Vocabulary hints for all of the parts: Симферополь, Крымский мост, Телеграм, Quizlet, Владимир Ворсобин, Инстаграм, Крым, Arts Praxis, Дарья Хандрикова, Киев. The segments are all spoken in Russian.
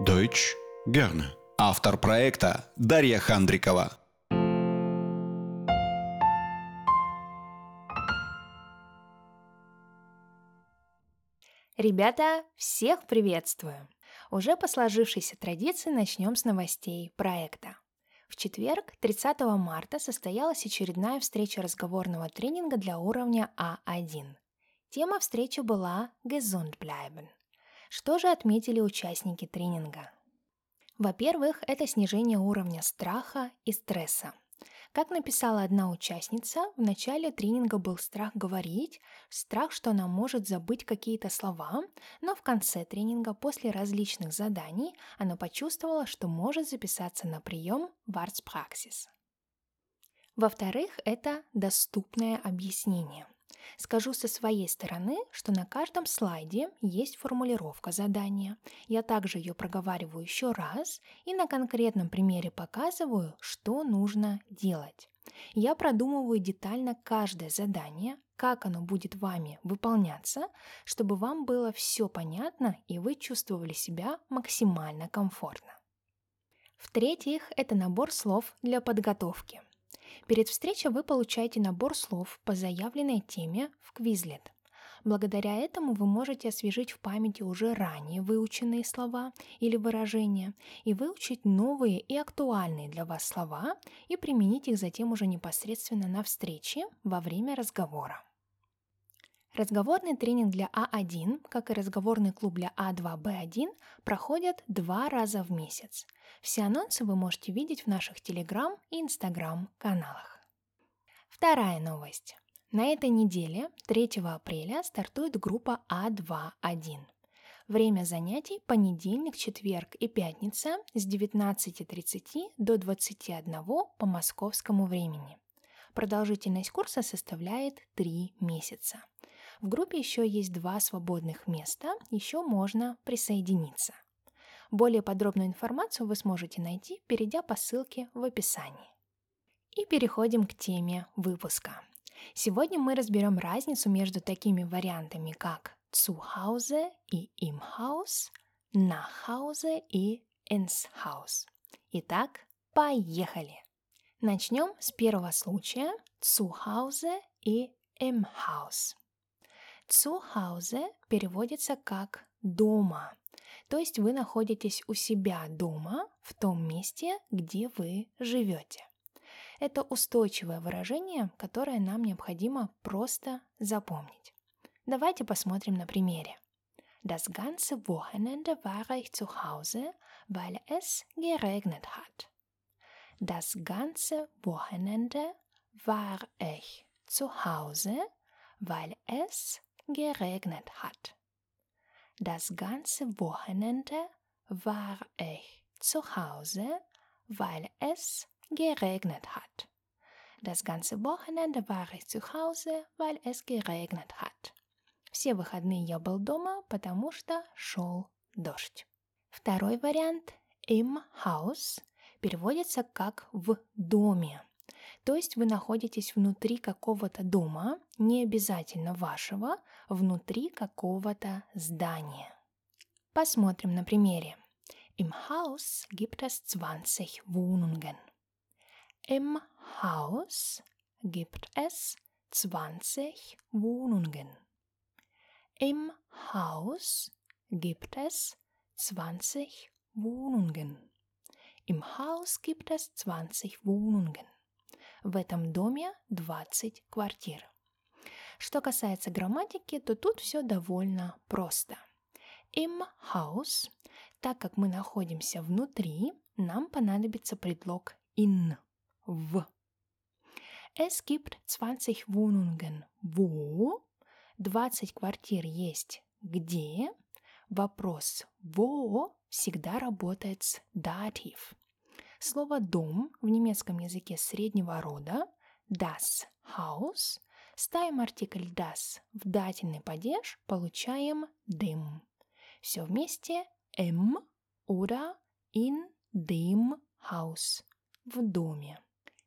Deutsch gerne. Автор проекта Дарья Хандрикова. Ребята, всех приветствую! Уже по сложившейся традиции начнем с новостей проекта. В четверг, 30 марта, состоялась очередная встреча разговорного тренинга для уровня А1. Тема встречи была «Gesund bleiben». Что же отметили участники тренинга? Во-первых, это снижение уровня страха и стресса. Как написала одна участница, в начале тренинга был страх говорить, страх, что она может забыть какие-то слова, но в конце тренинга, после различных заданий, она почувствовала, что может записаться на прием в Arts Praxis. Во-вторых, это доступное объяснение. Скажу со своей стороны, что на каждом слайде есть формулировка задания. Я также ее проговариваю еще раз и на конкретном примере показываю, что нужно делать. Я продумываю детально каждое задание, как оно будет вами выполняться, чтобы вам было все понятно и вы чувствовали себя максимально комфортно. В-третьих, это набор слов для подготовки. Перед встречей вы получаете набор слов по заявленной теме в Quizlet. Благодаря этому вы можете освежить в памяти уже ранее выученные слова или выражения и выучить новые и актуальные для вас слова и применить их затем уже непосредственно на встрече во время разговора. Разговорный тренинг для А1, как и разговорный клуб для А2-Б1, проходят 2 раза в месяц. Все анонсы вы можете видеть в наших Телеграм и Инстаграм каналах. Вторая новость. На этой неделе, 3 апреля, стартует группа А2-1. Время занятий – понедельник, четверг и пятница с 19:30 до 21 по московскому времени. Продолжительность курса составляет 3 месяца. В группе еще есть 2 свободных места, еще можно присоединиться. Более подробную информацию вы сможете найти, перейдя по ссылке в описании. И переходим к теме выпуска. Сегодня мы разберем разницу между такими вариантами, как zu Hause и im Haus, nach Hause и ins Haus. Итак, поехали! Начнем с первого случая zu Hause и im Haus. Zu Hause переводится как «дома», то есть вы находитесь у себя дома, в том месте, где вы живете. Это устойчивое выражение, которое нам необходимо просто запомнить. Давайте посмотрим на примере. Das ganze Wochenende war ich zu Hause, weil es geregnet hat. Das ganze Wochenende war ich zu Hause, weil es geregnet hat. Das ganze Wochenende war ich zu Hause, weil es geregnet hat. Das ganze Wochenende war ich zu Hause, weil es geregnet hat. Все выходные я был дома, потому что шел дождь. Второй вариант im Haus переводится как в доме. То есть вы находитесь внутри какого-то дома, не обязательно вашего, внутри какого-то здания. Посмотрим на примере. Im Haus gibt es 20 Wohnungen. Im Haus gibt es 20 Wohnungen. Im Haus gibt es 20 Wohnungen. Im Haus gibt es 20 Wohnungen. В этом доме 20 квартир. Что касается грамматики, то тут все довольно просто. Im Haus, так как мы находимся внутри, нам понадобится предлог in, в. Es gibt 20 Wohnungen, wo, 20 квартир есть где, вопрос wo всегда работает с Dativ. Слово «дом» в немецком языке среднего рода «das Haus». Ставим артикль «das» в дательный падеж, получаем «dem». Все вместе «im» oder «in dem Haus» – в доме.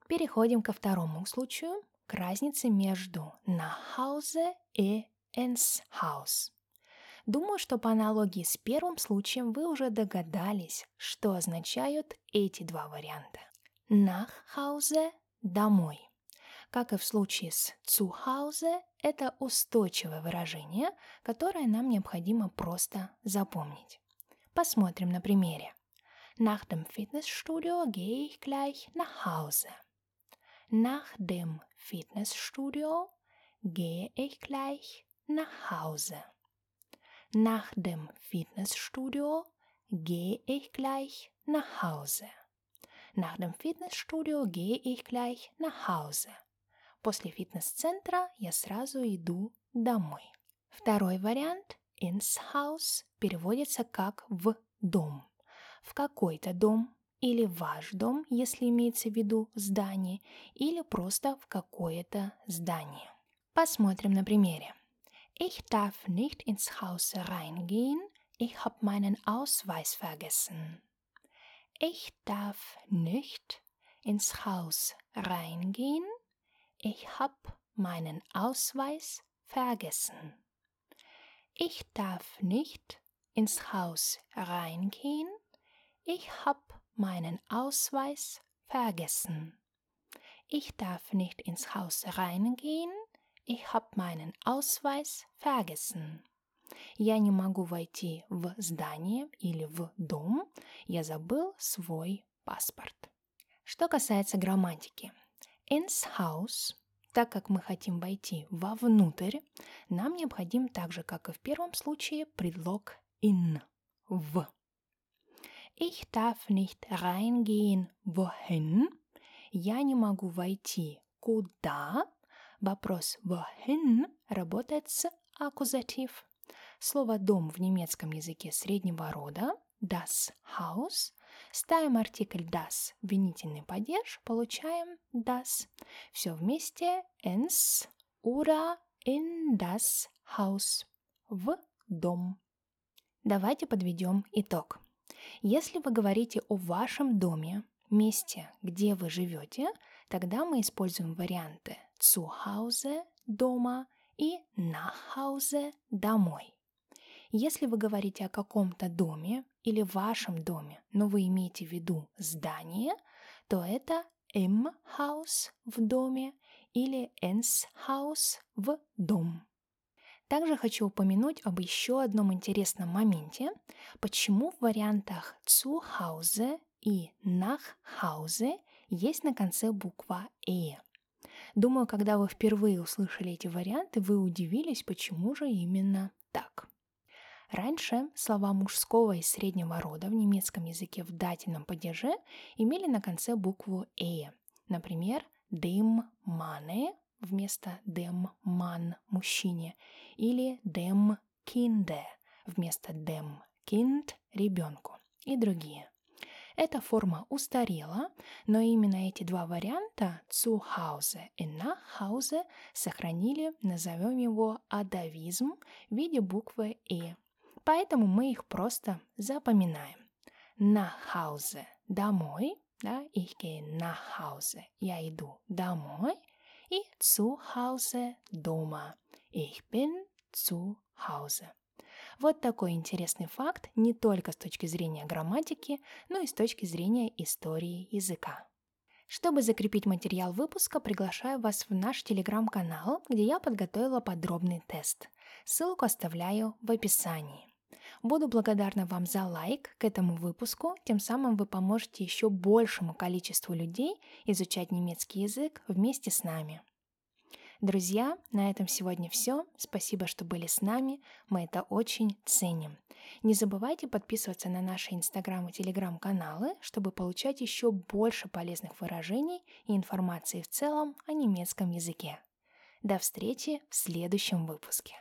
Переходим ко второму случаю, к разнице между «nach Hause» и «ins Haus». Думаю, что по аналогии с первым случаем вы уже догадались, что означают эти два варианта. Nach Hause – домой. Как и в случае с zu Hause, это устойчивое выражение, которое нам необходимо просто запомнить. Посмотрим на примере. Nach dem Fitnessstudio gehe ich gleich nach Hause. Nach dem Fitnessstudio gehe ich gleich nach Hause. Nach dem Fitnessstudio gehe ich gleich nach Hause. Nach dem Fitnessstudio gehe ich gleich nach Hause. После фитнес-центра я сразу иду домой. Второй вариант ins Haus переводится как в дом. В какой-то дом или ваш дом, если имеется в виду здание, или просто в какое-то здание. Посмотрим на примере. Ich darf nicht ins Haus reingehen, ich habe meinen Ausweis vergessen. Ich darf nicht ins Haus reingehen, ich habe meinen Ausweis vergessen. Ich darf nicht ins Haus reingehen, ich habe meinen Ausweis vergessen. Ich darf nicht ins Haus reingehen, ich habe meinen Ausweis vergessen. Я не могу войти в здание или в дом, я забыл свой паспорт. Что касается грамматики. Ins Haus, так как мы хотим войти вовнутрь, нам необходим так же, как и в первом случае, предлог in, в. Ich darf nicht reingehen, wohin? Я не могу войти куда? Вопрос wohin работает с аккузатив. Слово «дом» в немецком языке среднего рода das Haus. Ставим артикль das в винительный падеж, получаем das. Все вместе ins oder in das Haus. В дом. Давайте подведем итог. Если вы говорите о вашем доме, месте, где вы живете, тогда мы используем варианты zu Hause – дома и nach Hause – домой. Если вы говорите о каком-то доме или вашем доме, но вы имеете в виду здание, то это im Haus – в доме или ins Haus – в дом. Также хочу упомянуть об еще одном интересном моменте, почему в вариантах zu Hause и nach Hause есть на конце буква «э». Думаю, когда вы впервые услышали эти варианты, вы удивились, почему же именно так. Раньше слова мужского и среднего рода в немецком языке в дательном падеже имели на конце букву «э». Например, dem Manne вместо dem Mann – мужчине, или dem Kinde вместо dem Kind – ребенку и другие. Эта форма устарела, но именно эти два варианта zu Hause и nach Hause сохранили, назовем его, адавизм в виде буквы «э». Поэтому мы их просто запоминаем. Nach Hause – домой, да, ich gehe nach Hause, я иду домой, и zu Hause – дома. Ich bin zu Hause. Вот такой интересный факт не только с точки зрения грамматики, но и с точки зрения истории языка. Чтобы закрепить материал выпуска, приглашаю вас в наш телеграм-канал, где я подготовила подробный тест. Ссылку оставляю в описании. Буду благодарна вам за лайк к этому выпуску, тем самым вы поможете еще большему количеству людей изучать немецкий язык вместе с нами. Друзья, на этом сегодня все. Спасибо, что были с нами. Мы это очень ценим. Не забывайте подписываться на наши Инстаграм и Телеграм-каналы, чтобы получать еще больше полезных выражений и информации в целом о немецком языке. До встречи в следующем выпуске.